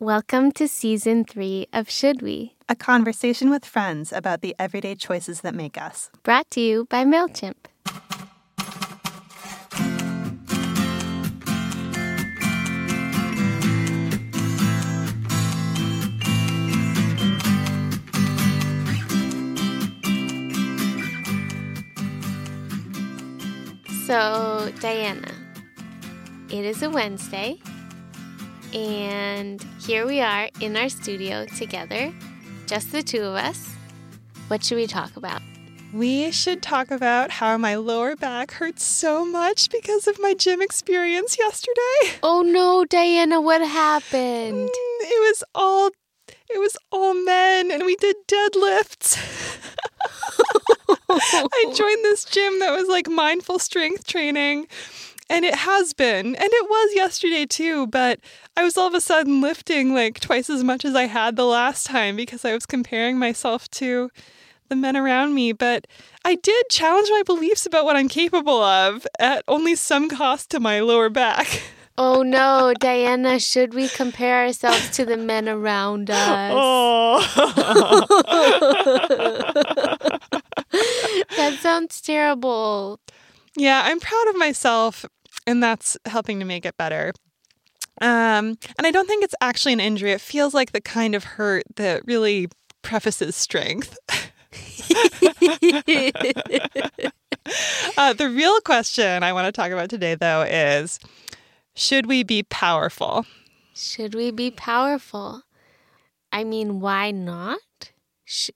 Welcome to Season 3 of Should We? A conversation with friends about the everyday choices that make us. Brought to you by MailChimp. So, Diana, it is a Wednesday, and here we are in our studio together, just the two of us. What should we talk about? We should talk about how my lower back hurts so much because of my gym experience yesterday. Oh no, Diana, what happened? It was all men, and we did deadlifts. I joined this gym that was like mindful strength training, and it has been, and it was yesterday too, but I was all of a sudden lifting like twice as much as I had the last time because I was comparing myself to the men around me. But I did challenge my beliefs about what I'm capable of at only some cost to my lower back. Oh no, Diana, should we compare ourselves to the men around us? Oh. That sounds terrible. Yeah, I'm proud of myself, and that's helping to make it better. And I don't think it's actually an injury. It feels like the kind of hurt that really prefaces strength. The real question I want to talk about today, though, is... should we be powerful? Should we be powerful? I mean, why not? Is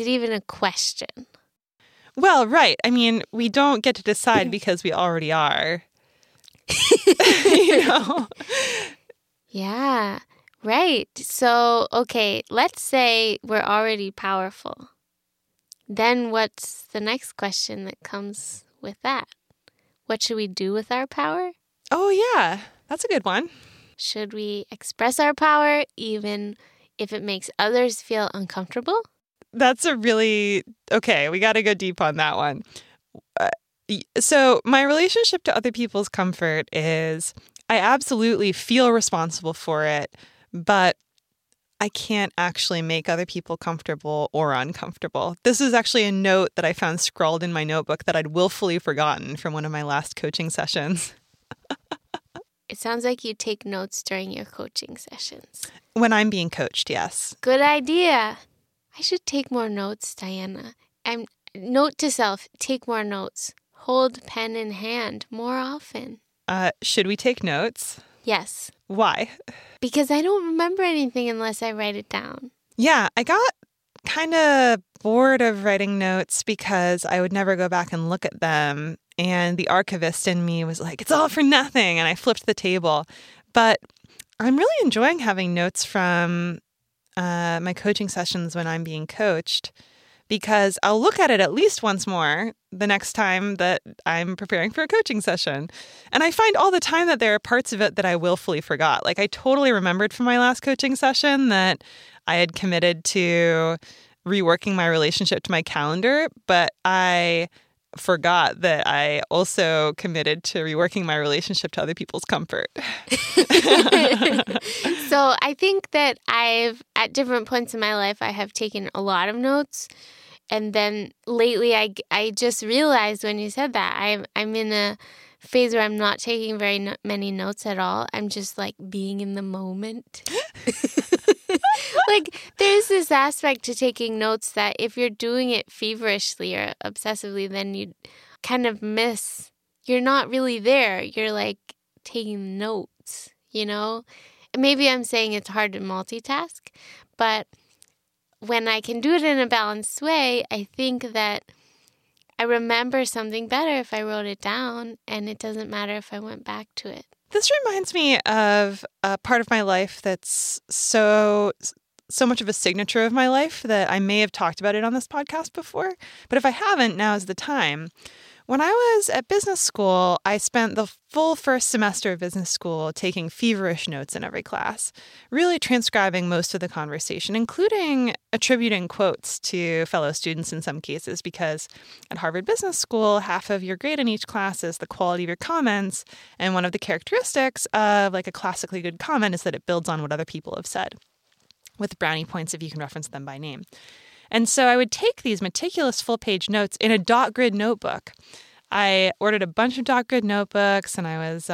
it even a question? Well, right. I mean, we don't get to decide because we already are. You know? Yeah, right. So, okay, let's say we're already powerful. Then what's the next question that comes with that? What should we do with our power? Oh, yeah. That's a good one. Should we express our power even if it makes others feel uncomfortable? That's a really... okay, we got to go deep on that one. So my relationship to other people's comfort is I absolutely feel responsible for it, but I can't actually make other people comfortable or uncomfortable. This is actually a note that I found scrawled in my notebook that I'd willfully forgotten from one of my last coaching sessions. It sounds like you take notes during your coaching sessions. When I'm being coached, yes. Good idea. I should take more notes, Diana. Note to self, take more notes. Hold pen in hand more often. Should we take notes? Yes. Why? Because I don't remember anything unless I write it down. Yeah, I got kind of bored of writing notes because I would never go back and look at them. And the archivist in me was like, it's all for nothing. And I flipped the table. But I'm really enjoying having notes from my coaching sessions when I'm being coached, because I'll look at it at least once more the next time that I'm preparing for a coaching session. And I find all the time that there are parts of it that I willfully forgot. Like I totally remembered from my last coaching session that I had committed to reworking my relationship to my calendar, but I forgot that I also committed to reworking my relationship to other people's comfort. So I think that at different points in my life, I have taken a lot of notes. And then lately, I just realized when you said that, I'm in a phase where I'm not taking very many notes at all. I'm just like being in the moment. Like, there's this aspect to taking notes that if you're doing it feverishly or obsessively, then you kind of miss. You're not really there. You're like taking notes, you know? Maybe I'm saying it's hard to multitask, but when I can do it in a balanced way, I think that I remember something better if I wrote it down, and it doesn't matter if I went back to it. This reminds me of a part of my life that's so much of a signature of my life that I may have talked about it on this podcast before. But if I haven't, now is the time, When I was at business school, I spent the full first semester of business school taking feverish notes in every class, really transcribing most of the conversation, including attributing quotes to fellow students in some cases, because at Harvard Business School, half of your grade in each class is the quality of your comments. And one of the characteristics of like a classically good comment is that it builds on what other people have said, with brownie points if you can reference them by name. And so I would take these meticulous full-page notes in a dot grid notebook. I ordered a bunch of dot grid notebooks, and I was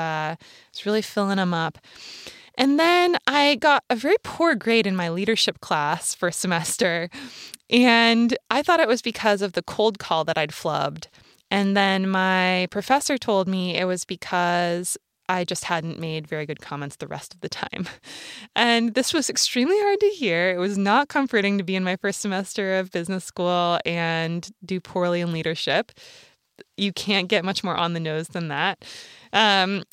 really filling them up. And then I got a very poor grade in my leadership class for a semester, and I thought it was because of the cold call that I'd flubbed. And then my professor told me it was because I just hadn't made very good comments the rest of the time. And this was extremely hard to hear. It was not comforting to be in my first semester of business school and do poorly in leadership. You can't get much more on the nose than that.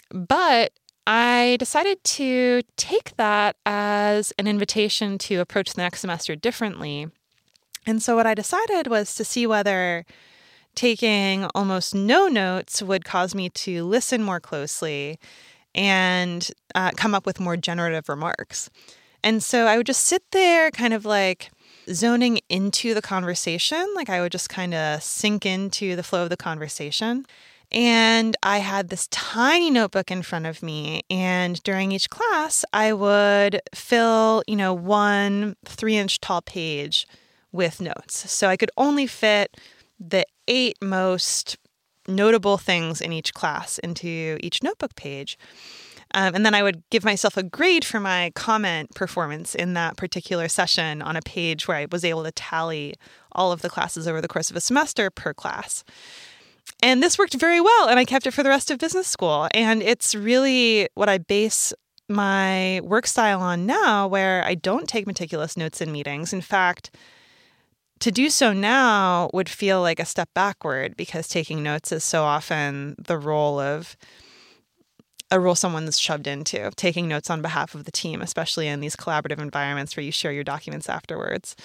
But I decided to take that as an invitation to approach the next semester differently. And so what I decided was to see whether taking almost no notes would cause me to listen more closely and come up with more generative remarks. And so I would just sit there kind of like zoning into the conversation. Like I would just kind of sink into the flow of the conversation. And I had this tiny notebook in front of me. And during each class, I would fill, one 3-inch tall page with notes. So I could only fit the 8 most notable things in each class into each notebook page. And then I would give myself a grade for my comment performance in that particular session on a page where I was able to tally all of the classes over the course of a semester per class. And this worked very well, and I kept it for the rest of business school. And it's really what I base my work style on now, where I don't take meticulous notes in meetings. In fact, to do so now would feel like a step backward, because taking notes is so often the role of a role someone's shoved into, taking notes on behalf of the team, especially in these collaborative environments where you share your documents afterwards.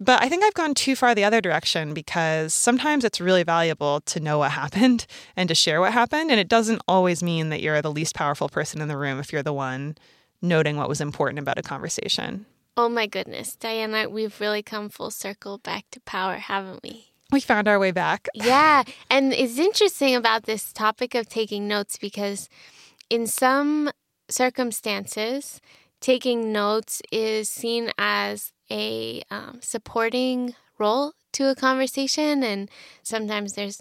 But I think I've gone too far the other direction, because sometimes it's really valuable to know what happened and to share what happened. And it doesn't always mean that you're the least powerful person in the room if you're the one noting what was important about a conversation. Oh my goodness, Diana, we've really come full circle back to power, haven't we? We found our way back. Yeah, and it's interesting about this topic of taking notes, because in some circumstances, taking notes is seen as a supporting role to a conversation, and sometimes there's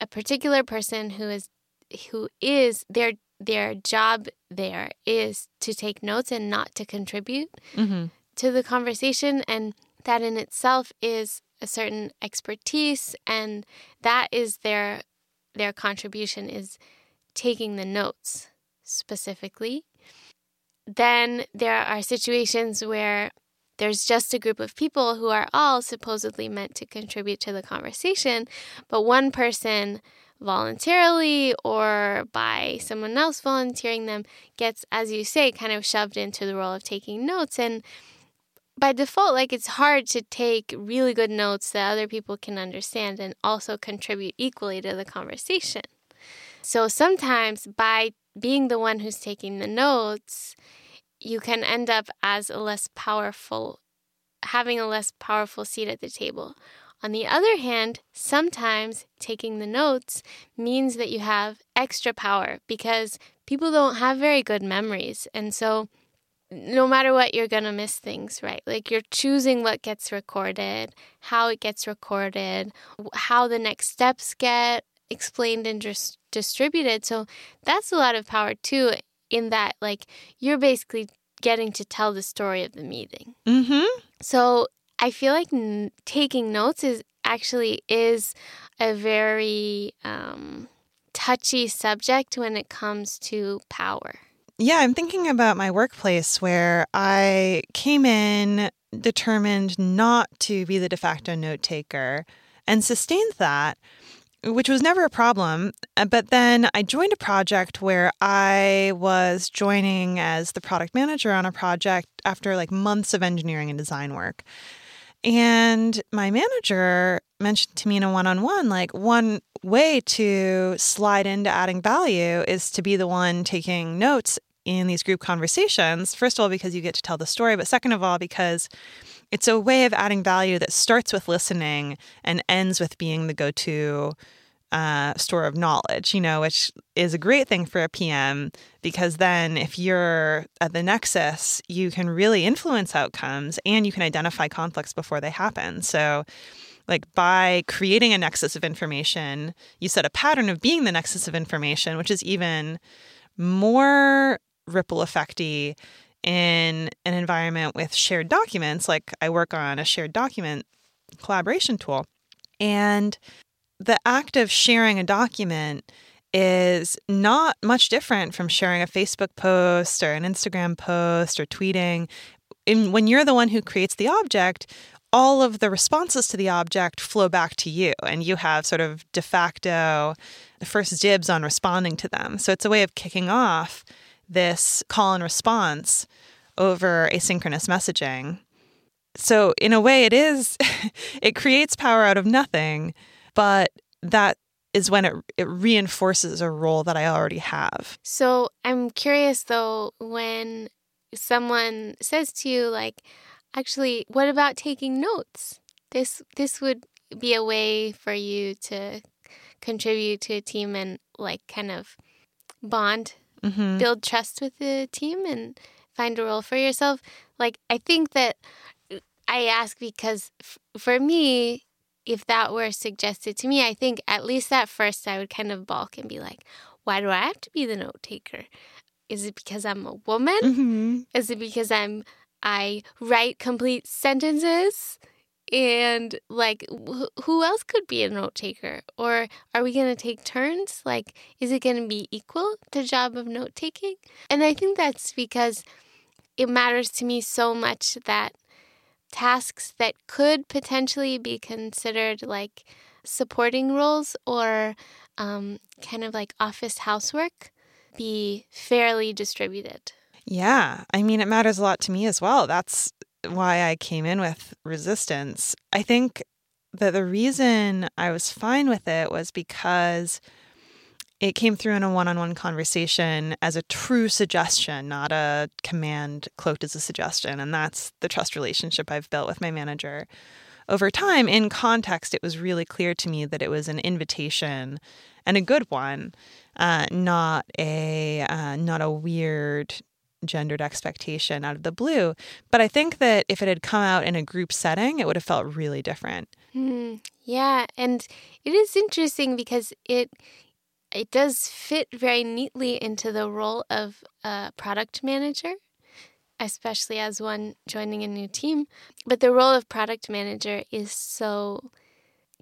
a particular person who is their job there is to take notes and not to contribute. Mm-hmm. To the conversation, and that in itself is a certain expertise, and that is their contribution, is taking the notes specifically. Then there are situations where there's just a group of people who are all supposedly meant to contribute to the conversation, but one person voluntarily or by someone else volunteering them gets, as you say, kind of shoved into the role of taking notes. And by default, like, it's hard to take really good notes that other people can understand and also contribute equally to the conversation. So sometimes by being the one who's taking the notes, you can end up as having a less powerful seat at the table. On the other hand, sometimes taking the notes means that you have extra power, because people don't have very good memories. And so no matter what, you're going to miss things, right? Like, you're choosing what gets recorded, how it gets recorded, how the next steps get explained and distributed. So that's a lot of power too, in that, like, you're basically getting to tell the story of the meeting. Mm-hmm. So I feel like taking notes is a very touchy subject when it comes to power. Yeah, I'm thinking about my workplace, where I came in determined not to be the de facto note taker and sustained that, which was never a problem. But then I joined a project where I was joining as the product manager on a project after like months of engineering and design work. And my manager mentioned to me in a one-on-one, like one way to slide into adding value is to be the one taking notes in these group conversations. First of all, because you get to tell the story, but second of all, because it's a way of adding value that starts with listening and ends with being the go-to store of knowledge, you know, which is a great thing for a PM, because then if you're at the nexus, you can really influence outcomes and you can identify conflicts before they happen. So like by creating a nexus of information, you set a pattern of being the nexus of information, which is even more ripple effecty in an environment with shared documents. Like I work on a shared document collaboration tool, and the act of sharing a document is not much different from sharing a Facebook post or an Instagram post or tweeting. And when you're the one who creates the object, all of the responses to the object flow back to you, and you have sort of de facto first dibs on responding to them. So it's a way of kicking off this call and response over asynchronous messaging. So in a way it is, it creates power out of nothing, but that is when it reinforces a role that I already have. So I'm curious though, when someone says to you like, actually, what about taking notes? This would be a way for you to contribute to a team and like kind of bond, mm-hmm. build trust with the team and find a role for yourself. Like, I think that I ask because for me, if that were suggested to me, I think at least at first I would kind of balk and be like, why do I have to be the note taker? Is it because I'm a woman? Mm-hmm. Is it because I write complete sentences? And like, who else could be a note taker? Or are we going to take turns? Like, is it going to be equal, the job of note taking? And I think that's because it matters to me so much that tasks that could potentially be considered like supporting roles or kind of like office housework be fairly distributed. Yeah. I mean, it matters a lot to me as well. That's why I came in with resistance. I think that the reason I was fine with it was because it came through in a one-on-one conversation as a true suggestion, not a command cloaked as a suggestion. And that's the trust relationship I've built with my manager over time. In context, it was really clear to me that it was an invitation and a good one, not a weird gendered expectation out of the blue. But I think that if it had come out in a group setting, it would have felt really different. Yeah. And it is interesting because it does fit very neatly into the role of a product manager, especially as one joining a new team. But the role of product manager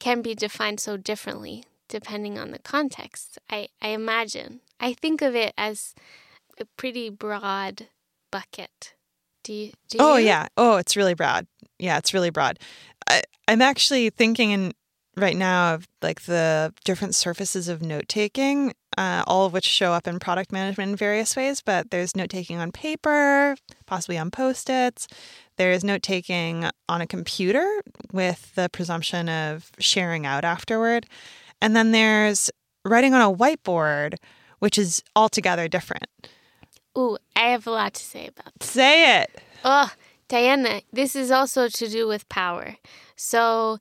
can be defined so differently depending on the context, I imagine. I think of it as a pretty broad bucket. Do you? Oh, yeah. Oh, it's really broad. Yeah, it's really broad. I'm actually thinking right now of like the different surfaces of note-taking, all of which show up in product management in various ways, but there's note-taking on paper, possibly on Post-its. There's note-taking on a computer with the presumption of sharing out afterward. And then there's writing on a whiteboard, which is altogether different. Ooh, I have a lot to say about that. Say it. Oh, Diana, this is also to do with power. So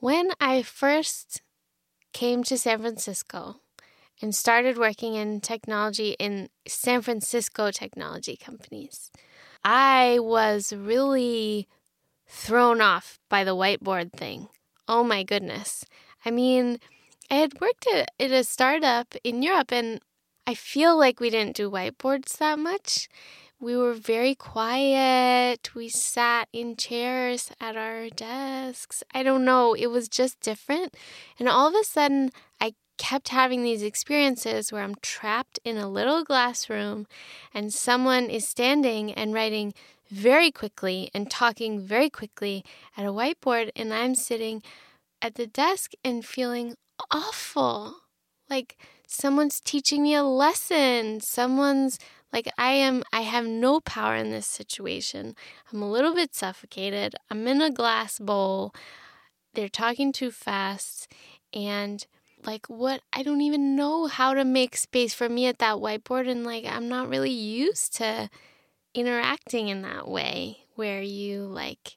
when I first came to San Francisco and started working in technology in San Francisco technology companies, I was really thrown off by the whiteboard thing. Oh, my goodness. I mean, I had worked at a startup in Europe, and I feel like we didn't do whiteboards that much. We were very quiet. We sat in chairs at our desks. I don't know. It was just different. And all of a sudden, I kept having these experiences where I'm trapped in a little glass room and someone is standing and writing very quickly and talking very quickly at a whiteboard, and I'm sitting at the desk and feeling awful. Like, someone's teaching me a lesson. Someone's like, I have no power in this situation. I'm a little bit suffocated. I'm in a glass bowl. they're talking too fast, and like, what? I don't even know how to make space for me at that whiteboard, and like, I'm not really used to interacting in that way where you like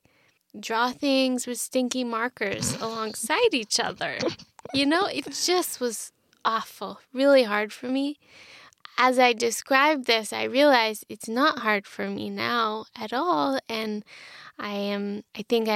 draw things with stinky markers alongside each other. You know, it just was awful, really hard for me. As I described this, I realized it's not hard for me now at all. And I think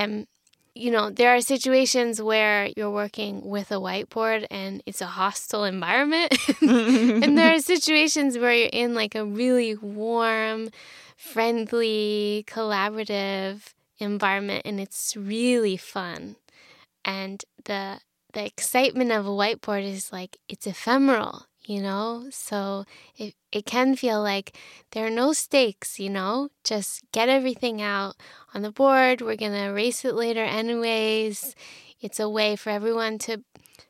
you know, there are situations where you're working with a whiteboard and it's a hostile environment. And there are situations where you're in like a really warm, friendly, collaborative environment, and it's really fun. And the excitement of a whiteboard is like, it's ephemeral, you know? So it can feel like there are no stakes, you know? Just get everything out on the board. We're going to erase it later anyways. It's a way for everyone to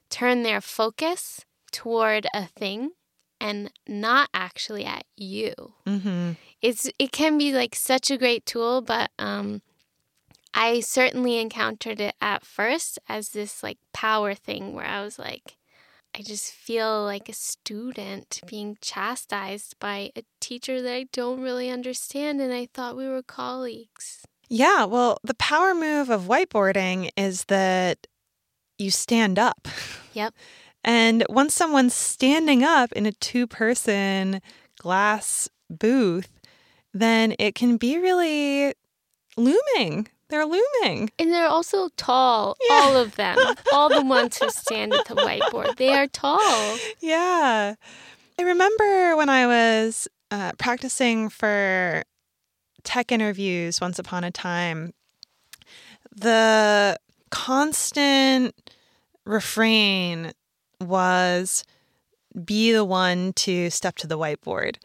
turn their focus toward a thing and not actually at you. Mm-hmm. It can be like such a great tool, but I certainly encountered it at first as this like power thing where I was like, I just feel like a student being chastised by a teacher that I don't really understand, and I thought we were colleagues. Yeah, well, the power move of whiteboarding is that you stand up. Yep. And once someone's standing up in a two-person glass booth, then it can be really looming. They're looming. And they're also tall, all of them. All the ones who stand at the whiteboard. They are tall. Yeah. I remember when I was practicing for tech interviews once upon a time, the constant refrain was, be the one to step to the whiteboard.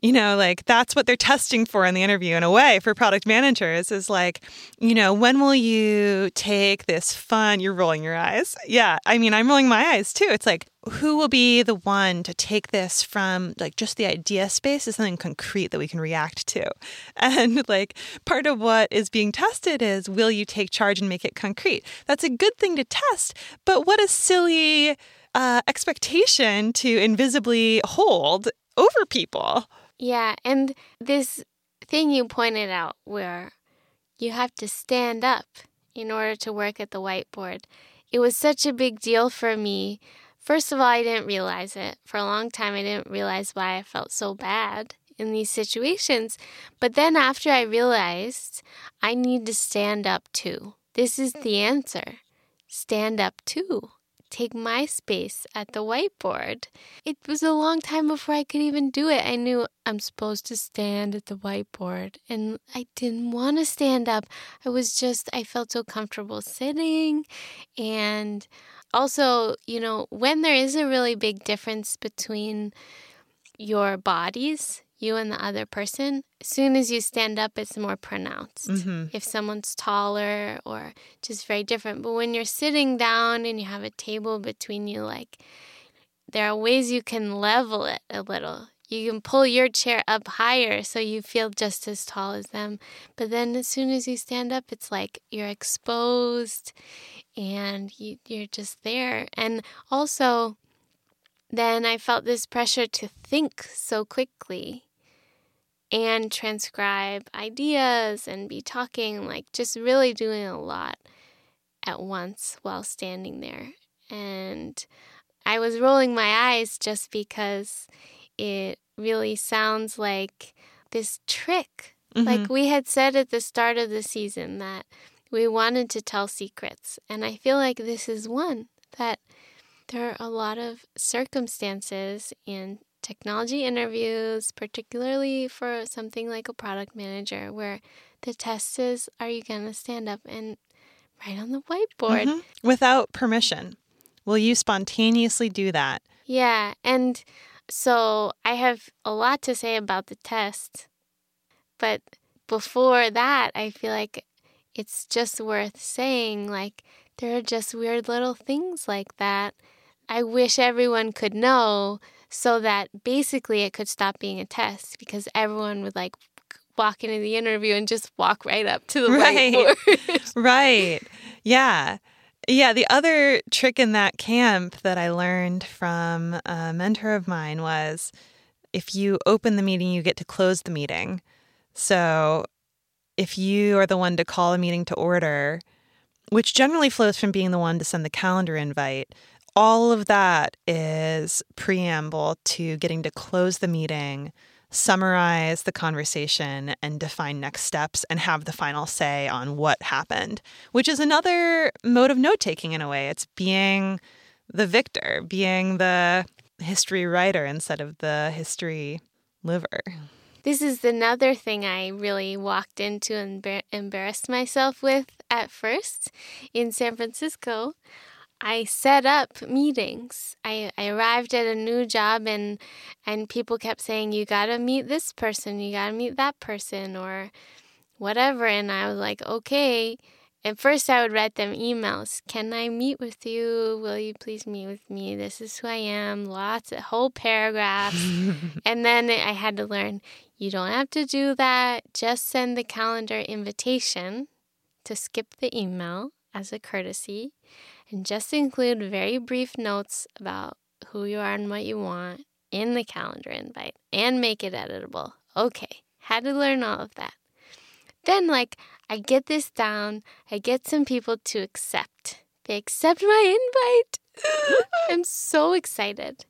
You know, like, that's what they're testing for in the interview, in a way, for product managers, is like, you know, when will you take this fun? You're rolling your eyes. Yeah. I mean, I'm rolling my eyes too. It's like, who will be the one to take this from like just the idea space to something concrete that we can react to? And like, part of what is being tested is, will you take charge and make it concrete? That's a good thing to test, but what a silly expectation to invisibly hold over people. Yeah, and this thing you pointed out where you have to stand up in order to work at the whiteboard, it was such a big deal for me. First of all, I didn't realize it. For a long time, I didn't realize why I felt so bad in these situations. But then after I realized, I need to stand up too. This is the answer. Stand up too. Take my space at the whiteboard. It was a long time before I could even do it. I knew I'm supposed to stand at the whiteboard, and I didn't want to stand up. I felt so comfortable sitting. And also, you know, when there is a really big difference between your bodies, you and the other person, as soon as you stand up, it's more pronounced. Mm-hmm. If someone's taller or just very different. But when you're sitting down and you have a table between you, like, there are ways you can level it a little. You can pull your chair up higher so you feel just as tall as them. But then as soon as you stand up, it's like you're exposed and you're just there. And also, then I felt this pressure to think so quickly and transcribe ideas and be talking, like just really doing a lot at once while standing there. And I was rolling my eyes just because it really sounds like this trick. Mm-hmm. Like we had said at the start of the season that we wanted to tell secrets. And I feel like this is one that there are a lot of circumstances in technology interviews, particularly for something like a product manager, where the test is, are you going to stand up and write on the whiteboard? Mm-hmm. Without permission. Will you spontaneously do that? Yeah. And so I have a lot to say about the test. But before that, I feel like it's just worth saying, like, there are just weird little things like that I wish everyone could know, so that basically it could stop being a test, because everyone would like walk into the interview and just walk right up to the whiteboard. Right. Yeah. Yeah, the other trick in that camp that I learned from a mentor of mine was if you open the meeting, you get to close the meeting. So if you are the one to call a meeting to order, which generally flows from being the one to send the calendar invite, all of that is preamble to getting to close the meeting, summarize the conversation, and define next steps and have the final say on what happened, which is another mode of note-taking in a way. It's being the victor, being the history writer instead of the history liver. This is another thing I really walked into and embarrassed myself with at first in San Francisco. I set up meetings. I arrived at a new job and people kept saying, you got to meet this person, you got to meet that person or whatever. And I was like, okay. At first I would write them emails. Can I meet with you? Will you please meet with me? This is who I am. Lots of whole paragraphs. And then I had to learn, you don't have to do that. Just send the calendar invitation to skip the email as a courtesy. And just include very brief notes about who you are and what you want in the calendar invite and make it editable. Okay, had to learn all of that. Then, I get this down. I get some people to accept. They accept my invite. I'm so excited.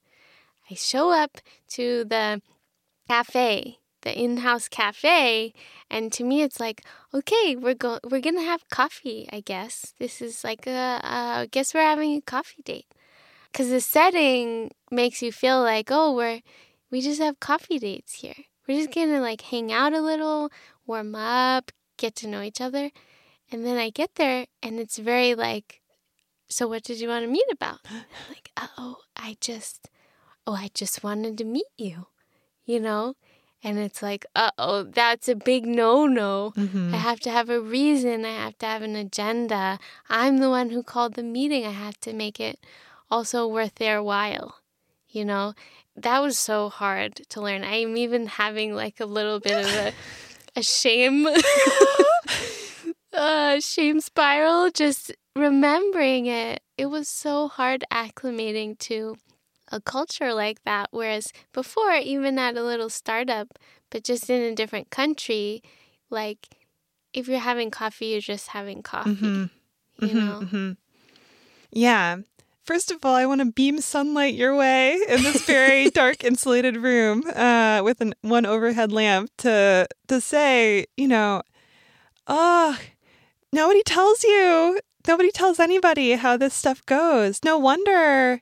I show up to the cafe, the in-house cafe, and to me it's like, okay, we're gonna have coffee, I guess. This is like I guess we're having a coffee date. Because the setting makes you feel like, oh, we just have coffee dates here. We're just gonna hang out a little, warm up, get to know each other. And then I get there and it's very so what did you want to meet about? I just wanted to meet you, you know? And it's like, that's a big no-no. Mm-hmm. I have to have a reason. I have to have an agenda. I'm the one who called the meeting. I have to make it also worth their while, you know? That was so hard to learn. I'm even having a little bit of a shame, shame spiral, just remembering it. It was so hard acclimating to a culture like that, whereas before, even at a little startup, but just in a different country, if you're having coffee, you're just having coffee, mm-hmm. you know? Mm-hmm. Yeah. First of all, I want to beam sunlight your way in this very dark, insulated room with one overhead lamp to say, nobody tells you, nobody tells anybody how this stuff goes. No wonder.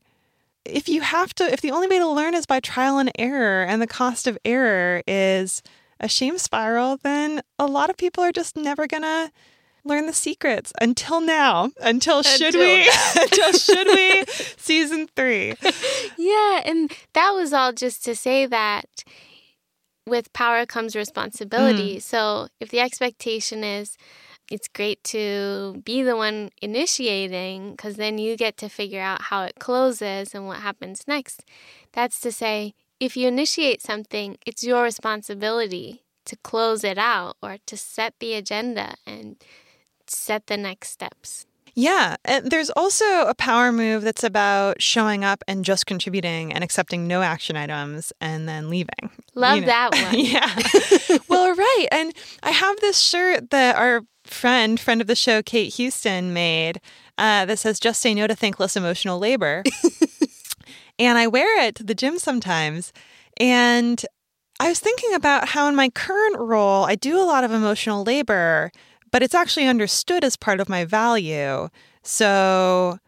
If the only way to learn is by trial and error and the cost of error is a shame spiral, then a lot of people are just never going to learn the secrets until now, until should we season 3. Yeah. And that was all just to say that with power comes responsibility. Mm. So if the expectation is, it's great to be the one initiating because then you get to figure out how it closes and what happens next. That's to say, if you initiate something, it's your responsibility to close it out or to set the agenda and set the next steps. Yeah. And there's also a power move that's about showing up and just contributing and accepting no action items and then leaving. Love that one. Yeah. Well, right. And I have this shirt that our friend of the show, Kate Houston, made that says, just say no to thankless emotional labor. And I wear it to the gym sometimes. And I was thinking about how in my current role, I do a lot of emotional labor, but it's actually understood as part of my value. So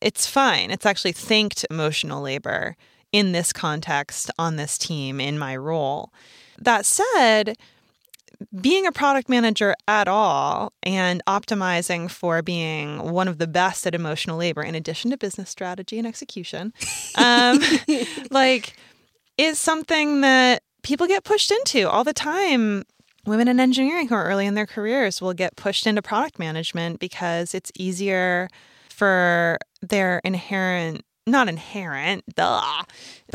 it's fine. It's actually thanked emotional labor in this context, on this team, in my role. That said, being a product manager at all and optimizing for being one of the best at emotional labor, in addition to business strategy and execution, is something that people get pushed into all the time. Women in engineering who are early in their careers will get pushed into product management because it's easier for their but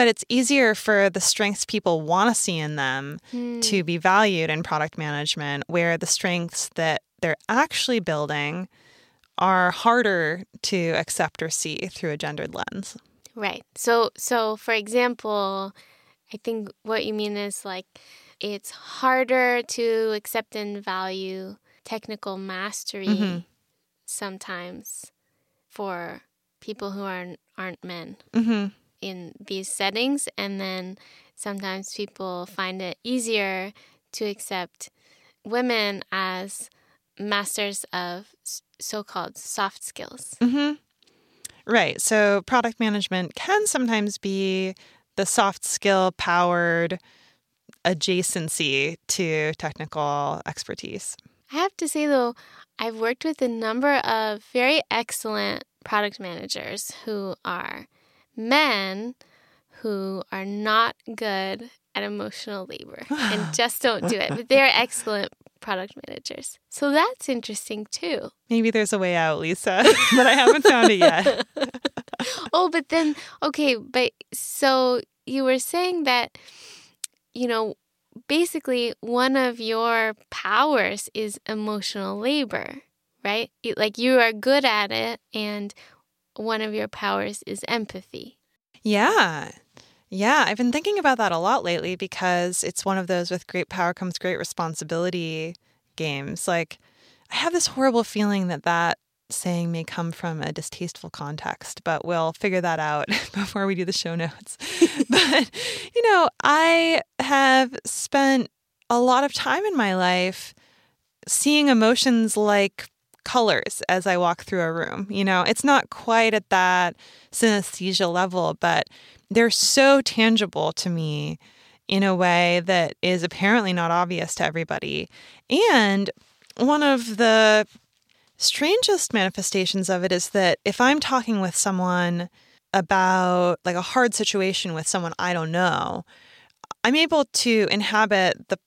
it's easier for the strengths people want to see in them to be valued in product management, where the strengths that they're actually building are harder to accept or see through a gendered lens. Right. So for example, I think what you mean is like it's harder to accept and value technical mastery sometimes for people who aren't men in these settings. And then sometimes people find it easier to accept women as masters of so-called soft skills. Mm-hmm. Right. So product management can sometimes be the soft skill powered adjacency to technical expertise. I have to say, though, I've worked with a number of very excellent product managers who are men who are not good at emotional labor and just don't do it. But they're excellent product managers. So that's interesting, too. Maybe there's a way out, Lisa, but I haven't found it yet. Oh, but then, okay, but so you were saying that, you know, basically one of your powers is emotional labor, right? Like you are good at it, and one of your powers is empathy. Yeah, I've been thinking about that a lot lately because it's one of those with great power comes great responsibility games. Like, I have this horrible feeling that saying may come from a distasteful context, but we'll figure that out before we do the show notes. But, you know, I have spent a lot of time in my life seeing emotions like colors as I walk through a room. You know, it's not quite at that synesthesia level, but they're so tangible to me in a way that is apparently not obvious to everybody. And one of the strangest manifestations of it is that if I'm talking with someone about like a hard situation with someone I don't know, I'm able to inhabit the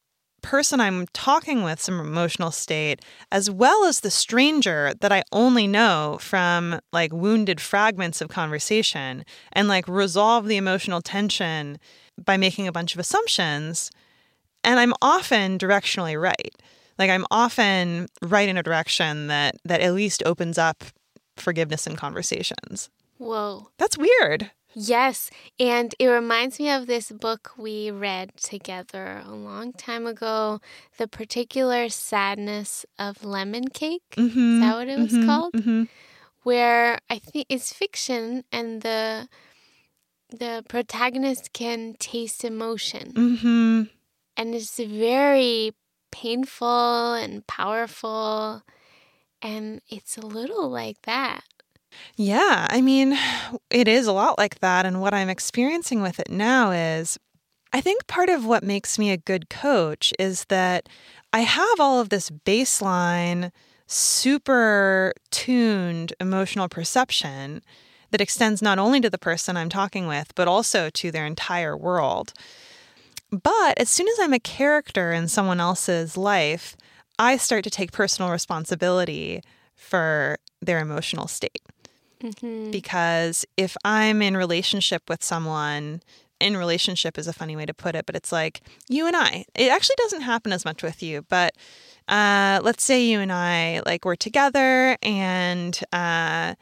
person I'm talking with, some emotional state, as well as the stranger that I only know from like wounded fragments of conversation, and like resolve the emotional tension by making a bunch of assumptions. And I'm often directionally right. Like I'm often right in a direction that at least opens up forgiveness in conversations. Whoa. That's weird. Yes. And it reminds me of this book we read together a long time ago, The Particular Sadness of Lemon Cake. Mm-hmm. Is that what it was called? Mm-hmm. Where I think it's fiction and the protagonist can taste emotion. Mm-hmm. And it's very painful and powerful. And it's a little like that. Yeah, I mean, it is a lot like that. And what I'm experiencing with it now is, I think part of what makes me a good coach is that I have all of this baseline, super tuned emotional perception that extends not only to the person I'm talking with, but also to their entire world. But as soon as I'm a character in someone else's life, I start to take personal responsibility for their emotional state. Mm-hmm. Because if I'm in relationship with someone, in relationship is a funny way to put it, but it's like you and I. It actually doesn't happen as much with you, but let's say you and I, like, we're together and I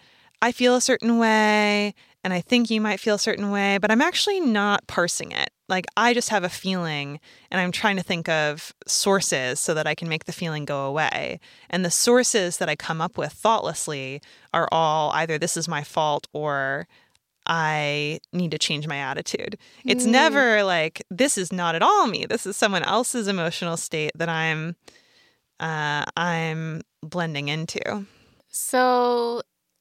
feel a certain way and I think you might feel a certain way, but I'm actually not parsing it. Like, I just have a feeling and I'm trying to think of sources so that I can make the feeling go away. And the sources that I come up with thoughtlessly are all either this is my fault or I need to change my attitude. It's never like, this is not at all me. This is someone else's emotional state that I'm blending into. So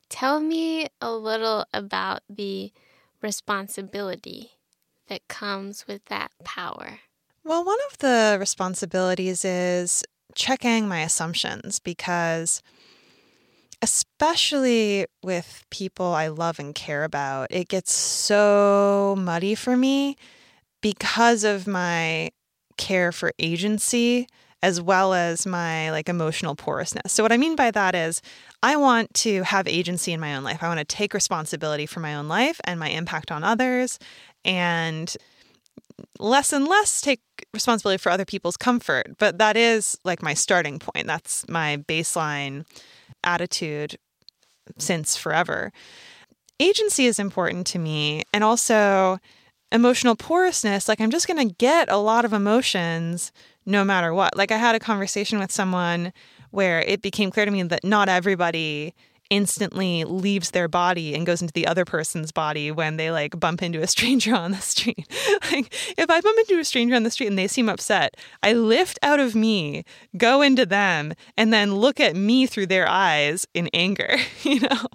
tell me a little about the responsibility that comes with that power. Well, one of the responsibilities is checking my assumptions, because especially with people I love and care about, it gets so muddy for me because of my care for agency as well as my like emotional porousness. So what I mean by that is I want to have agency in my own life. I want to take responsibility for my own life and my impact on others, and less take responsibility for other people's comfort. But that is like my starting point. That's my baseline attitude since forever. Agency is important to me, and also emotional porousness. Like, I'm just going to get a lot of emotions no matter what. Like, I had a conversation with someone where it became clear to me that not everybody instantly leaves their body and goes into the other person's body when they like bump into a stranger on the street. Like, if I bump into a stranger on the street and they seem upset, I lift out of me, go into them, and then look at me through their eyes in anger. You know,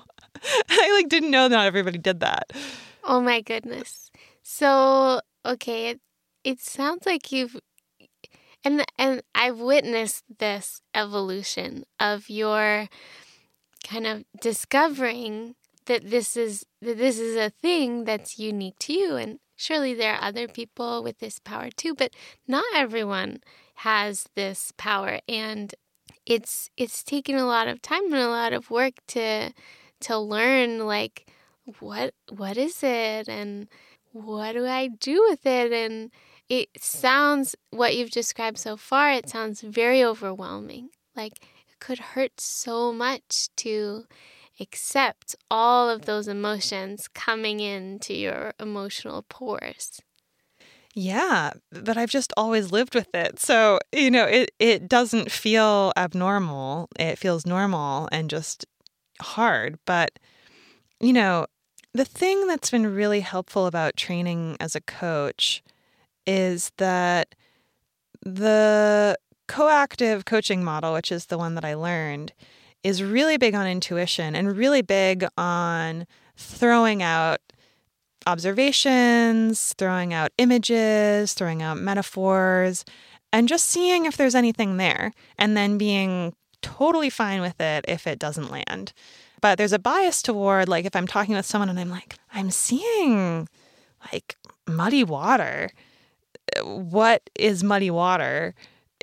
I like didn't know not everybody did that. Oh my goodness. So, okay, it sounds like you've and I've witnessed this evolution of your kind of discovering that this is a thing that's unique to you, and surely there are other people with this power too, but not everyone has this power, and it's taken a lot of time and a lot of work to learn, like, what is it and what do I do with it? And it sounds, what you've described so far, it sounds very overwhelming. Like, could hurt so much to accept all of those emotions coming into your emotional pores. Yeah, but I've just always lived with it. So, you know, it doesn't feel abnormal. It feels normal and just hard. But, you know, the thing that's been really helpful about training as a coach is that the Coactive coaching model, which is the one that I learned, is really big on intuition and really big on throwing out observations, throwing out images, throwing out metaphors, and just seeing if there's anything there and then being totally fine with it if it doesn't land. But there's a bias toward, like, if I'm talking with someone and I'm like, I'm seeing like muddy water. What is muddy water?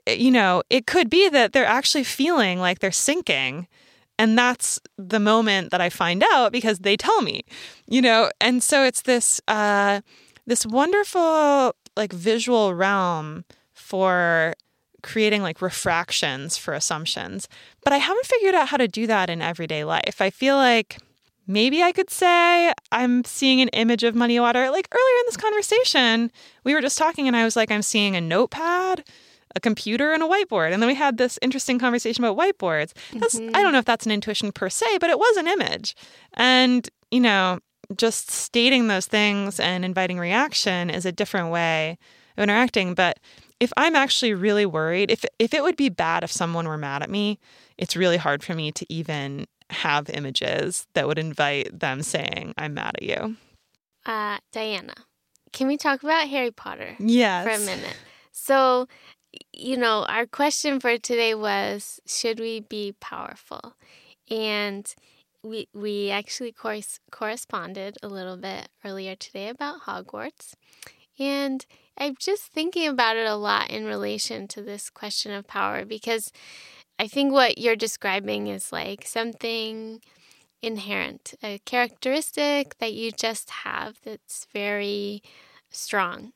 You know, it could be that they're actually feeling like they're sinking. And that's the moment that I find out because they tell me, you know. And so it's this wonderful, like, visual realm for creating, like, refractions for assumptions. But I haven't figured out how to do that in everyday life. I feel like maybe I could say I'm seeing an image of muddy water. Like, earlier in this conversation, we were just talking and I was like, I'm seeing a notepad, a computer, and a whiteboard. And then we had this interesting conversation about whiteboards. That's, mm-hmm. I don't know if that's an intuition per se, but it was an image. And, you know, just stating those things and inviting reaction is a different way of interacting. But if I'm actually really worried, if it would be bad if someone were mad at me, it's really hard for me to even have images that would invite them saying, I'm mad at you. Diana, can we talk about Harry Potter? Yes. For a minute? So, you know, our question for today was, should we be powerful? And we actually corresponded a little bit earlier today about Hogwarts. And I'm just thinking about it a lot in relation to this question of power, because I think what you're describing is like something inherent, a characteristic that you just have that's very strong.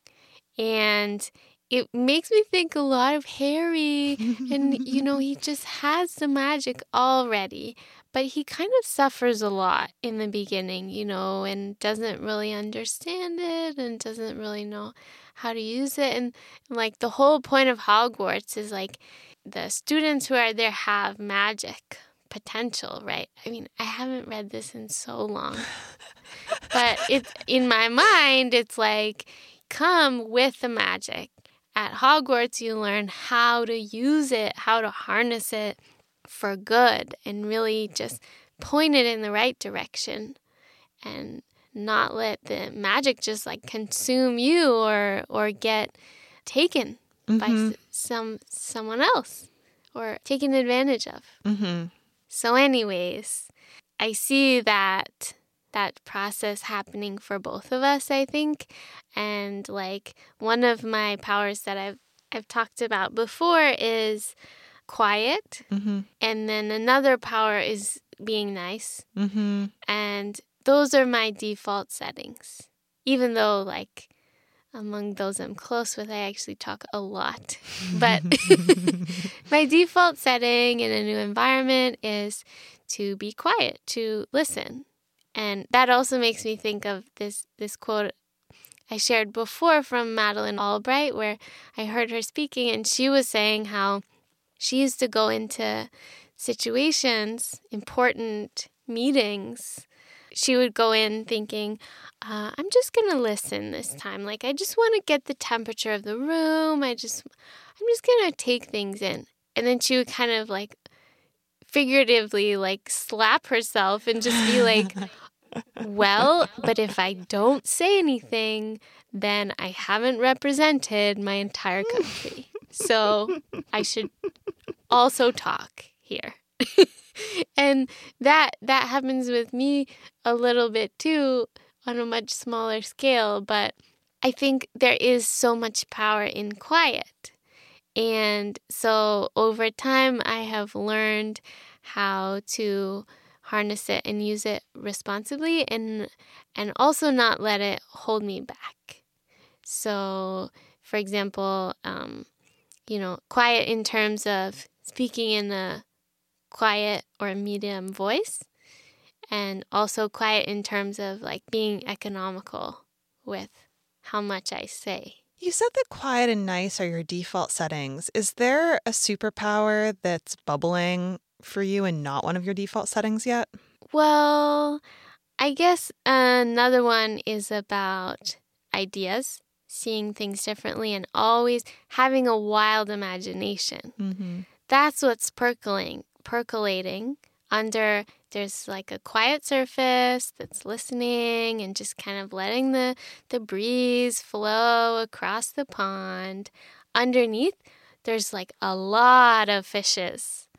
And it makes me think a lot of Harry, and, you know, he just has the magic already, but he kind of suffers a lot in the beginning, you know, and doesn't really understand it and doesn't really know how to use it. And like the whole point of Hogwarts is like the students who are there have magic potential, right? I mean, I haven't read this in so long, but it's in my mind, it's like, come with the magic. At Hogwarts, you learn how to use it, how to harness it for good, and really just point it in the right direction and not let the magic just like consume you or get taken mm-hmm. by someone else or taken advantage of. Mm-hmm. So anyways, I see that process happening for both of us, I think. And like one of my powers that I've talked about before is quiet. Mm-hmm. And then another power is being nice. Mm-hmm. And those are my default settings, even though like Among those I'm close with, I actually talk a lot. But my default setting in a new environment is to be quiet, to listen. And that also makes me think of this quote I shared before from Madeleine Albright, where I heard her speaking, and she was saying how she used to go into situations, important meetings. She would go in thinking, I'm just going to listen this time. Like, I just want to get the temperature of the room. I'm just going to take things in. And then she would kind of like figuratively like slap herself and just be like, well, but if I don't say anything, then I haven't represented my entire country. So I should also talk here. And that happens with me a little bit too, on a much smaller scale, but I think there is so much power in quiet. And so over time, I have learned how to harness it and use it responsibly, and also not let it hold me back. So, for example, quiet in terms of speaking in a quiet or medium voice, and also quiet in terms of like being economical with how much I say. You said that quiet and nice are your default settings. Is there a superpower that's bubbling for you and not one of your default settings yet? Well, I guess another one is about ideas, seeing things differently, and always having a wild imagination. Mm-hmm. That's what's percolating under. There's like a quiet surface that's listening and just kind of letting the breeze flow across the pond. Underneath, there's like a lot of fishes.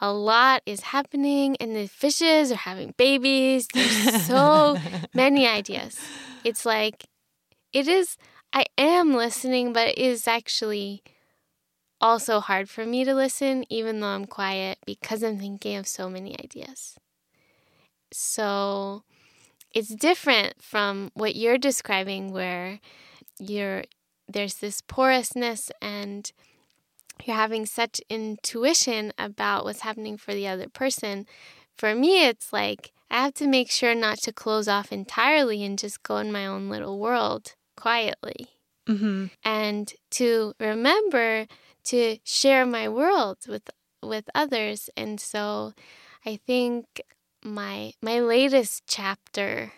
A lot is happening, and the fishes are having babies. There's so many ideas. It's like, I am listening, but it is actually also hard for me to listen, even though I'm quiet, because I'm thinking of so many ideas. So it's different from what you're describing, where there's this porousness and you're having such intuition about what's happening for the other person. For me, it's like I have to make sure not to close off entirely and just go in my own little world quietly. Mm-hmm. And to remember to share my world with others. And so I think my latest chapter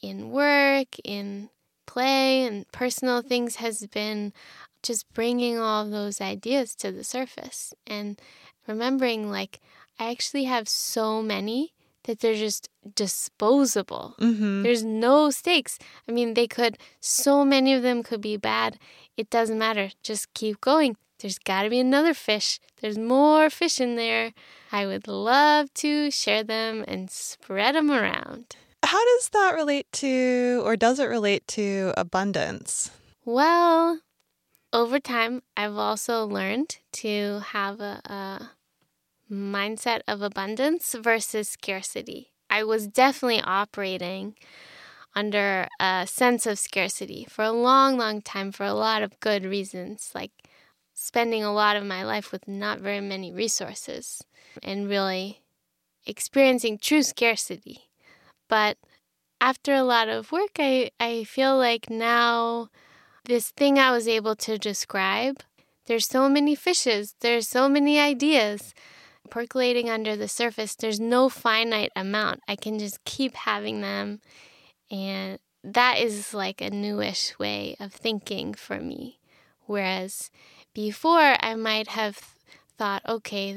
in work, in play, and personal things has been just bringing all of those ideas to the surface and remembering, like, I actually have so many that they're just disposable. Mm-hmm. There's no stakes. I mean, so many of them could be bad. It doesn't matter. Just keep going. There's got to be another fish. There's more fish in there. I would love to share them and spread them around. How does that relate to, or does it relate to, abundance? Well, over time, I've also learned to have a mindset of abundance versus scarcity. I was definitely operating under a sense of scarcity for a long, long time for a lot of good reasons, like spending a lot of my life with not very many resources and really experiencing true scarcity. But after a lot of work, I feel like now this thing I was able to describe, there's so many fishes, there's so many ideas percolating under the surface. There's no finite amount. I can just keep having them. And that is like a newish way of thinking for me. Whereas before, I might have thought, okay,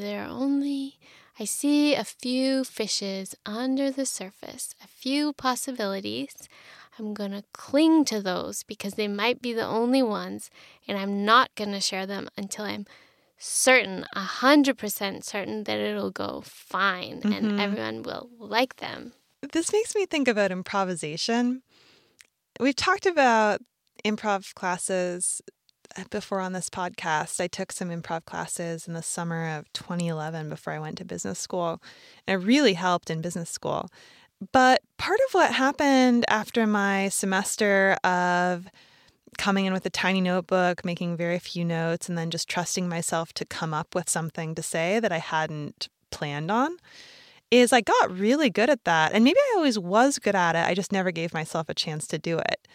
I see a few fishes under the surface, a few possibilities. I'm going to cling to those because they might be the only ones, and I'm not going to share them until I'm certain, 100% certain that it'll go fine mm-hmm. and everyone will like them. This makes me think about improvisation. We've talked about improv classes before on this podcast. I took some improv classes in the summer of 2011 before I went to business school. And it really helped in business school. But part of what happened after my semester of coming in with a tiny notebook, making very few notes, and then just trusting myself to come up with something to say that I hadn't planned on, is I got really good at that. And maybe I always was good at it. I just never gave myself a chance to do it.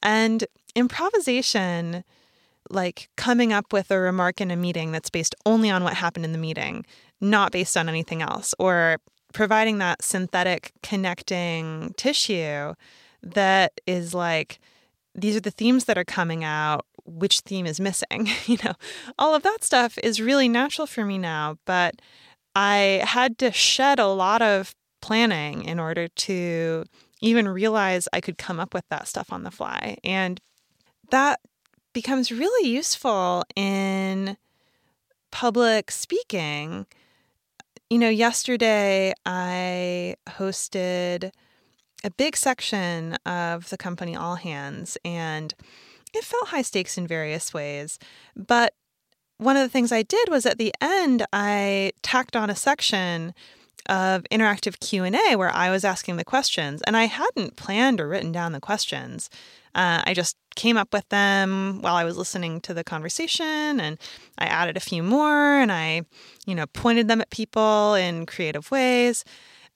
And improvisation, like coming up with a remark in a meeting that's based only on what happened in the meeting, not based on anything else, or providing that synthetic connecting tissue that is like, these are the themes that are coming out, which theme is missing? You know, all of that stuff is really natural for me now, but I had to shed a lot of planning in order to even realize I could come up with that stuff on the fly. And that becomes really useful in public speaking. You know, yesterday I hosted a big section of the company All Hands, and it felt high stakes in various ways. But one of the things I did was at the end, I tacked on a section of interactive Q&A where I was asking the questions. And I hadn't planned or written down the questions. I just came up with them while I was listening to the conversation, and I added a few more, and I, you know, pointed them at people in creative ways.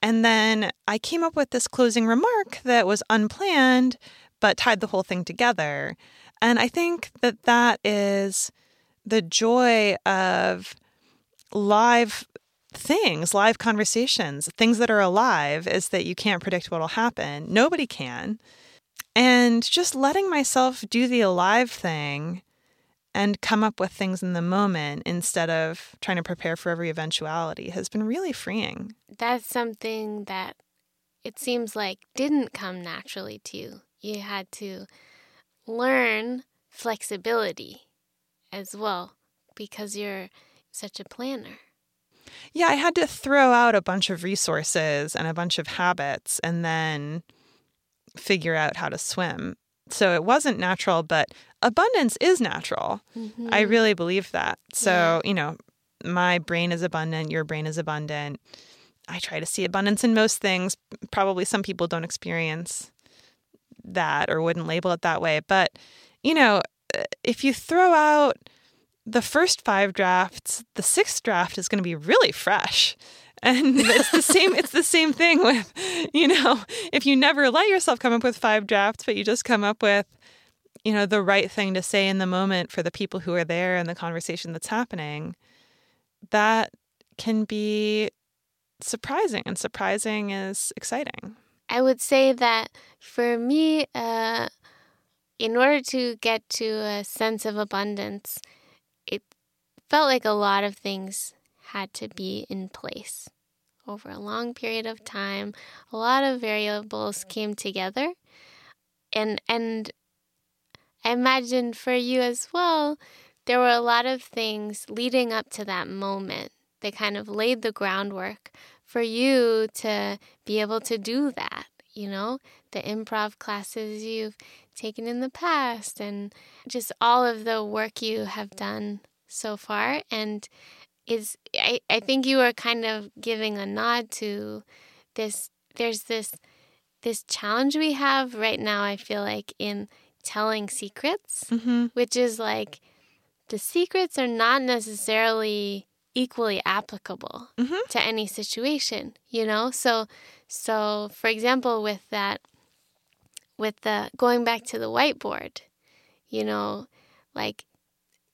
And then I came up with this closing remark that was unplanned, but tied the whole thing together. And I think that that is the joy of live things, live conversations, things that are alive, is that you can't predict what will happen. Nobody can. And just letting myself do the alive thing and come up with things in the moment instead of trying to prepare for every eventuality has been really freeing. That's something that it seems like didn't come naturally to you. You had to learn flexibility as well because you're such a planner. Yeah, I had to throw out a bunch of resources and a bunch of habits and then figure out how to swim. So it wasn't natural, but abundance is natural. Mm-hmm. I really believe that. So, You know, my brain is abundant. Your brain is abundant. I try to see abundance in most things. Probably some people don't experience that or wouldn't label it that way. But, you know, if you throw out the first 5 drafts, the 6th draft is going to be really fresh. And it's the same thing with, you know, if you never let yourself come up with 5 drafts, but you just come up with, you know, the right thing to say in the moment for the people who are there and the conversation that's happening, that can be surprising. And surprising is exciting. I would say that for me, in order to get to a sense of abundance, it felt like a lot of things had to be in place over a long period of time. A lot of variables came together. And I imagine for you as well, there were a lot of things leading up to that moment that kind of laid the groundwork for you to be able to do that. You know, the improv classes you've taken in the past and just all of the work you have done so far. And I think you were kind of giving a nod to this. There's this challenge we have right now, I feel like, in telling secrets, mm-hmm. which is like the secrets are not necessarily equally applicable mm-hmm. to any situation, you know? So for example, with the going back to the whiteboard, you know, like,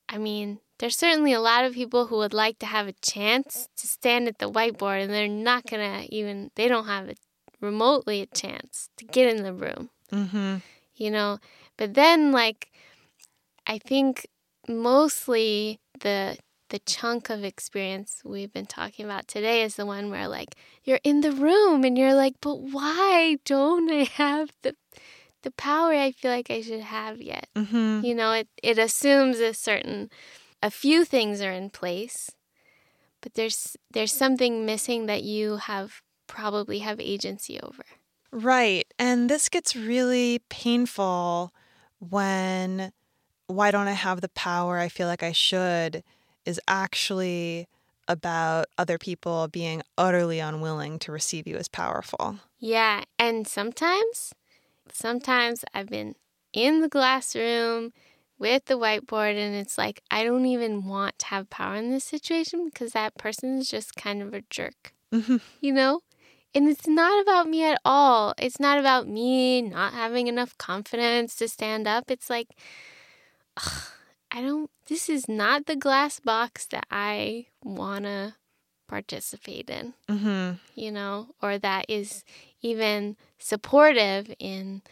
I mean, there's certainly a lot of people who would like to have a chance to stand at the whiteboard, and they're not going to even, they don't have remotely a chance to get in the room, mm-hmm. you know. But then, like, I think mostly the chunk of experience we've been talking about today is the one where, like, you're in the room and you're like, but why don't I have the power I feel like I should have yet? Mm-hmm. You know, it assumes a few things are in place, but there's something missing that you probably have agency over. Right. And this gets really painful when why don't I have the power I feel like I should is actually about other people being utterly unwilling to receive you as powerful. Yeah. And sometimes I've been in the classroom with the whiteboard, and it's like, I don't even want to have power in this situation because that person is just kind of a jerk, you know? And it's not about me at all. It's not about me not having enough confidence to stand up. It's like, ugh, this is not the glass box that I want to participate in, you know, or that is even supportive in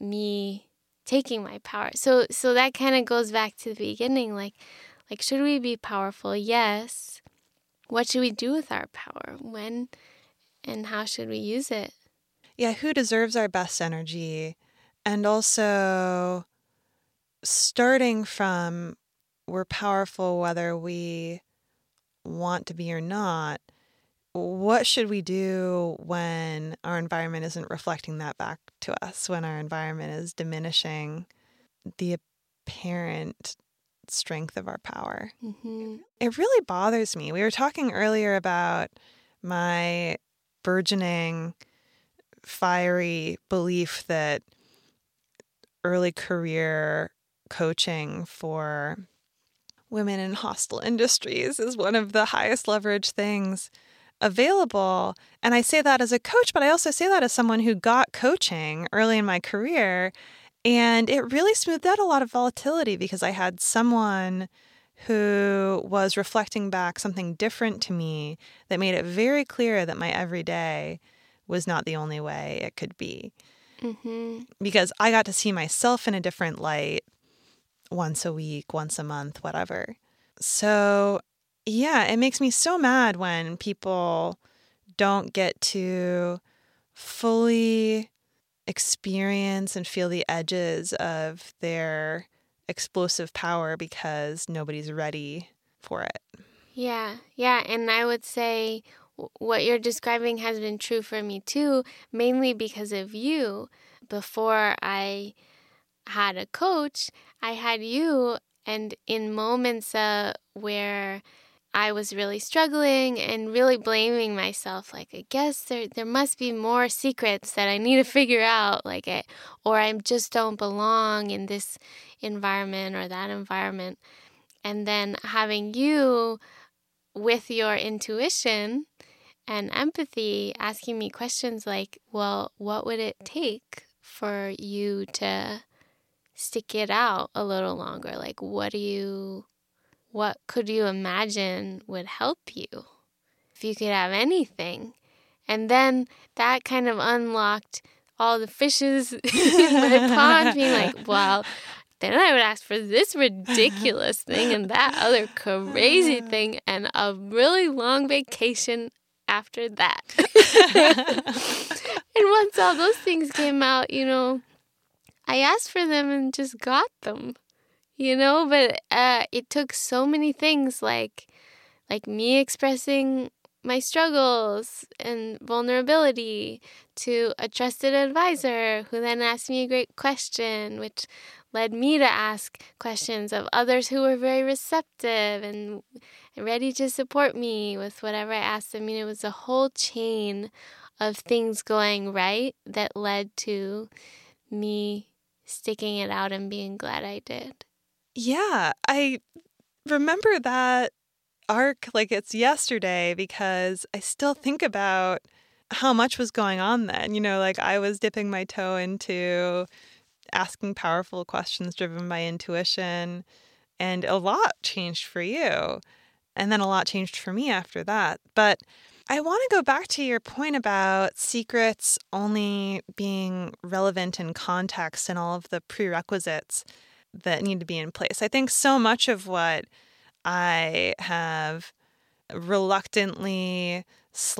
me taking my power. So that kind of goes back to the beginning, like, should we be powerful? Yes. What should we do with our power? When and how should we use it? Yeah, who deserves our best energy? And also starting from we're powerful whether we want to be or not, what should we do when our environment isn't reflecting that back to us, when our environment is diminishing the apparent strength of our power? It really bothers me. We were talking earlier about my burgeoning, fiery belief that early career coaching for women in hostile industries is one of the highest leverage things available. And I say that as a coach, but I also say that as someone who got coaching early in my career. And it really smoothed out a lot of volatility because I had someone who was reflecting back something different to me that made it very clear that my everyday was not the only way it could be. Because I got to see myself in a different light once a week, once a month, whatever. So, yeah, it makes me so mad when people don't get to fully experience and feel the edges of their explosive power because nobody's ready for it. Yeah. And I would say what you're describing has been true for me too, mainly because of you. Before I had a coach, I had you, and in moments where I was really struggling and really blaming myself, like, I guess there must be more secrets that I need to figure out, or I just don't belong in this environment or that environment. And then having you with your intuition and empathy asking me questions like, well, what would it take for you to stick it out a little longer? Like, what could you imagine would help you if you could have anything? And then that kind of unlocked all the fishes in my pond, being like, well, then I would ask for this ridiculous thing and that other crazy thing and a really long vacation after that. And once all those things came out, you know, I asked for them and just got them, you know, but it took so many things like me expressing my struggles and vulnerability to a trusted advisor who then asked me a great question, which led me to ask questions of others who were very receptive and ready to support me with whatever I asked. I mean, it was a whole chain of things going right that led to me sticking it out and being glad I did. Yeah, I remember that arc like it's yesterday because I still think about how much was going on then. You know, like I was dipping my toe into asking powerful questions driven by intuition, and a lot changed for you. And then a lot changed for me after that. But I want to go back to your point about secrets only being relevant in context and all of the prerequisites that need to be in place. I think so much of what I have reluctantly /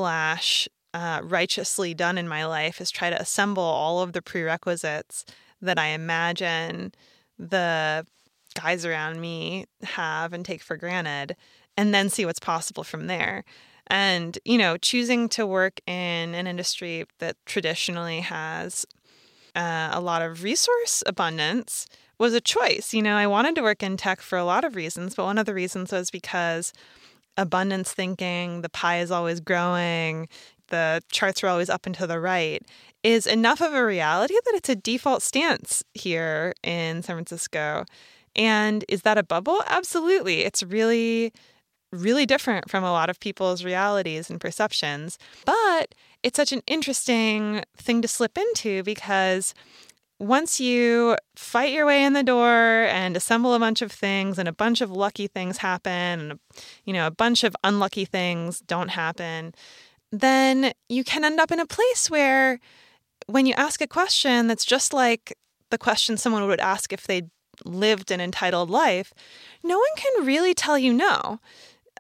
righteously done in my life is try to assemble all of the prerequisites that I imagine the guys around me have and take for granted, and then see what's possible from there. And, you know, choosing to work in an industry that traditionally has a lot of resource abundance was a choice. You know, I wanted to work in tech for a lot of reasons, but one of the reasons was because abundance thinking, the pie is always growing, the charts are always up and to the right is enough of a reality that it's a default stance here in San Francisco. And is that a bubble? Absolutely. It's really, really different from a lot of people's realities and perceptions. But it's such an interesting thing to slip into because once you fight your way in the door and assemble a bunch of things and a bunch of lucky things happen and, you know, a bunch of unlucky things don't happen, then you can end up in a place where when you ask a question that's just like the question someone would ask if they'd lived an entitled life, no one can really tell you no.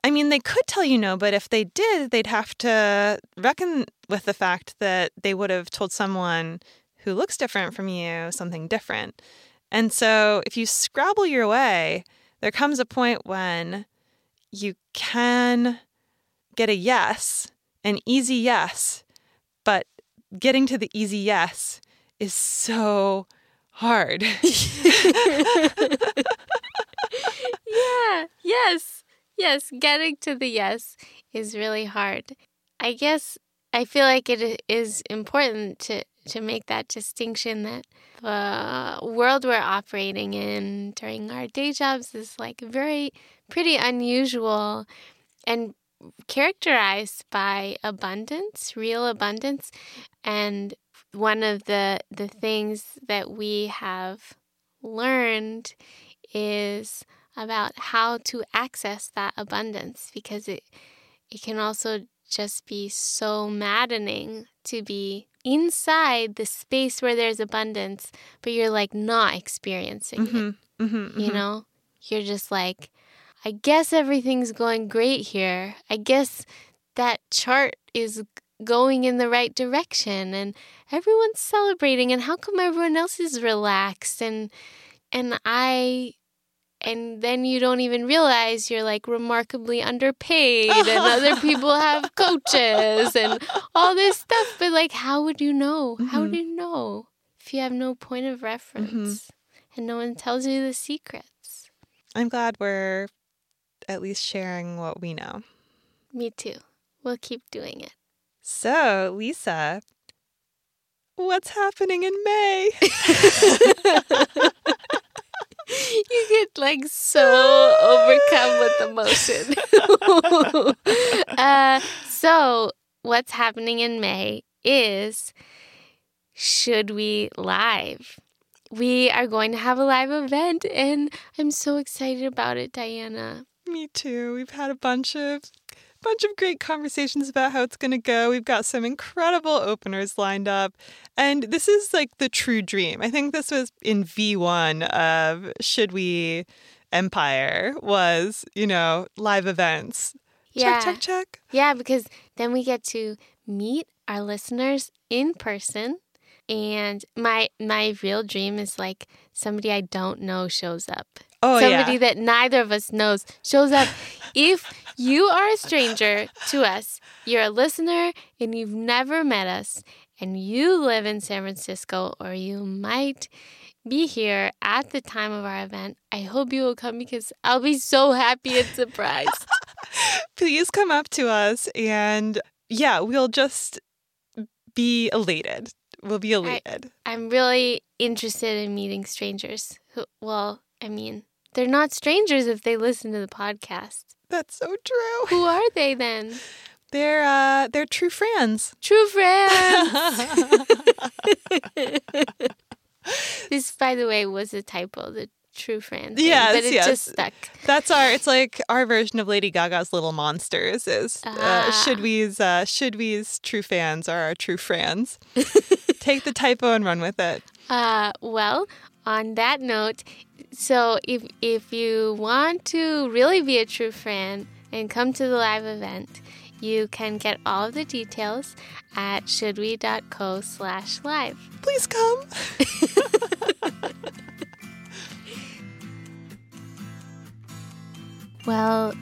I mean, they could tell you no, but if they did, they'd have to reckon with the fact that they would have told someone who looks different from you something different. And so if you scrabble your way, there comes a point when you can get a yes, an easy yes, but getting to the easy yes is so hard. Yeah, yes, getting to the yes is really hard. I guess I feel like it is important to make that distinction that the world we're operating in during our day jobs is like very pretty unusual and characterized by abundance, real abundance. And one of the things that we have learned is about how to access that abundance, because it can also just be so maddening to be inside the space where there's abundance, but you're like not experiencing it. Mm-hmm, you know, you're just like, I guess everything's going great here. I guess that chart is going in the right direction and everyone's celebrating, and how come everyone else is relaxed and then you don't even realize you're like remarkably underpaid and other people have coaches and all this stuff. But like, how would you know? Mm-hmm. How would you know if you have no point of reference and no one tells you the secrets? I'm glad we're at least sharing what we know. Me too. We'll keep doing it. So, Lisa, what's happening in May? You get like so overcome with emotion. So what's happening in May is Should We Live. We are going to have a live event and I'm so excited about it, Diana. Me too. We've had a bunch of great conversations about how it's going to go. We've got some incredible openers lined up. And this is like the true dream. I think this was in V1 of Should We Empire was, you know, live events. Yeah. Check. Yeah, because then we get to meet our listeners in person. And my real dream is like somebody I don't know shows up. Oh, somebody that neither of us knows shows up. If you are a stranger to us, you're a listener, and you've never met us, and you live in San Francisco, or you might be here at the time of our event, I hope you will come because I'll be so happy and surprised. Please come up to us, and yeah, we'll just be elated. We'll be elated. I'm really interested in meeting strangers. They're not strangers if they listen to the podcast. That's so true. Who are they then? They're true friends. True friends. This, by the way, was a typo. The true friends. Yes, but it just stuck. It's like our version of Lady Gaga's Little Monsters is Should We's true fans are our true friends. Take the typo and run with it. Well, on that note, so if you want to really be a true friend and come to the live event, you can get all of the details at shouldwe.co/live. Please come. Well,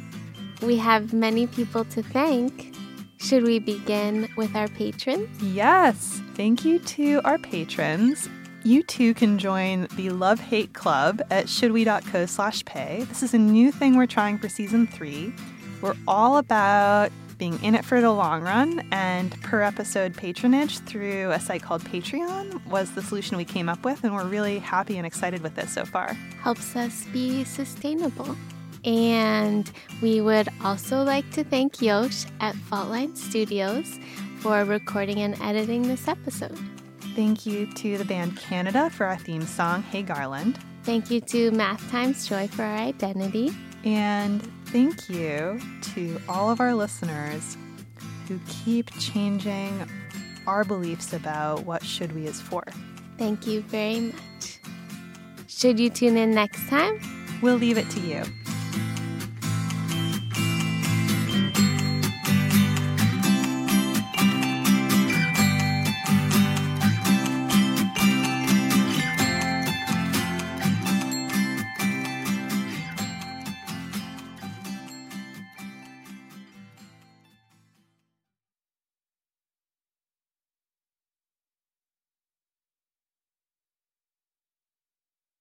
we have many people to thank. Should we begin with our patrons? Yes. Thank you to our patrons. You too can join the Love-Hate Club at shouldwe.co/pay. This is a new thing we're trying for season 3. We're all about being in it for the long run, and per episode patronage through a site called Patreon was the solution we came up with, and we're really happy and excited with this so far. Helps us be sustainable. And we would also like to thank Yosh at Faultline Studios for recording and editing this episode. Thank you to the band Canada for our theme song, Hey Garland. Thank you to Math Times Joy for our identity. And thank you to all of our listeners who keep changing our beliefs about what Should We is for. Thank you very much. Should you tune in next time? We'll leave it to you.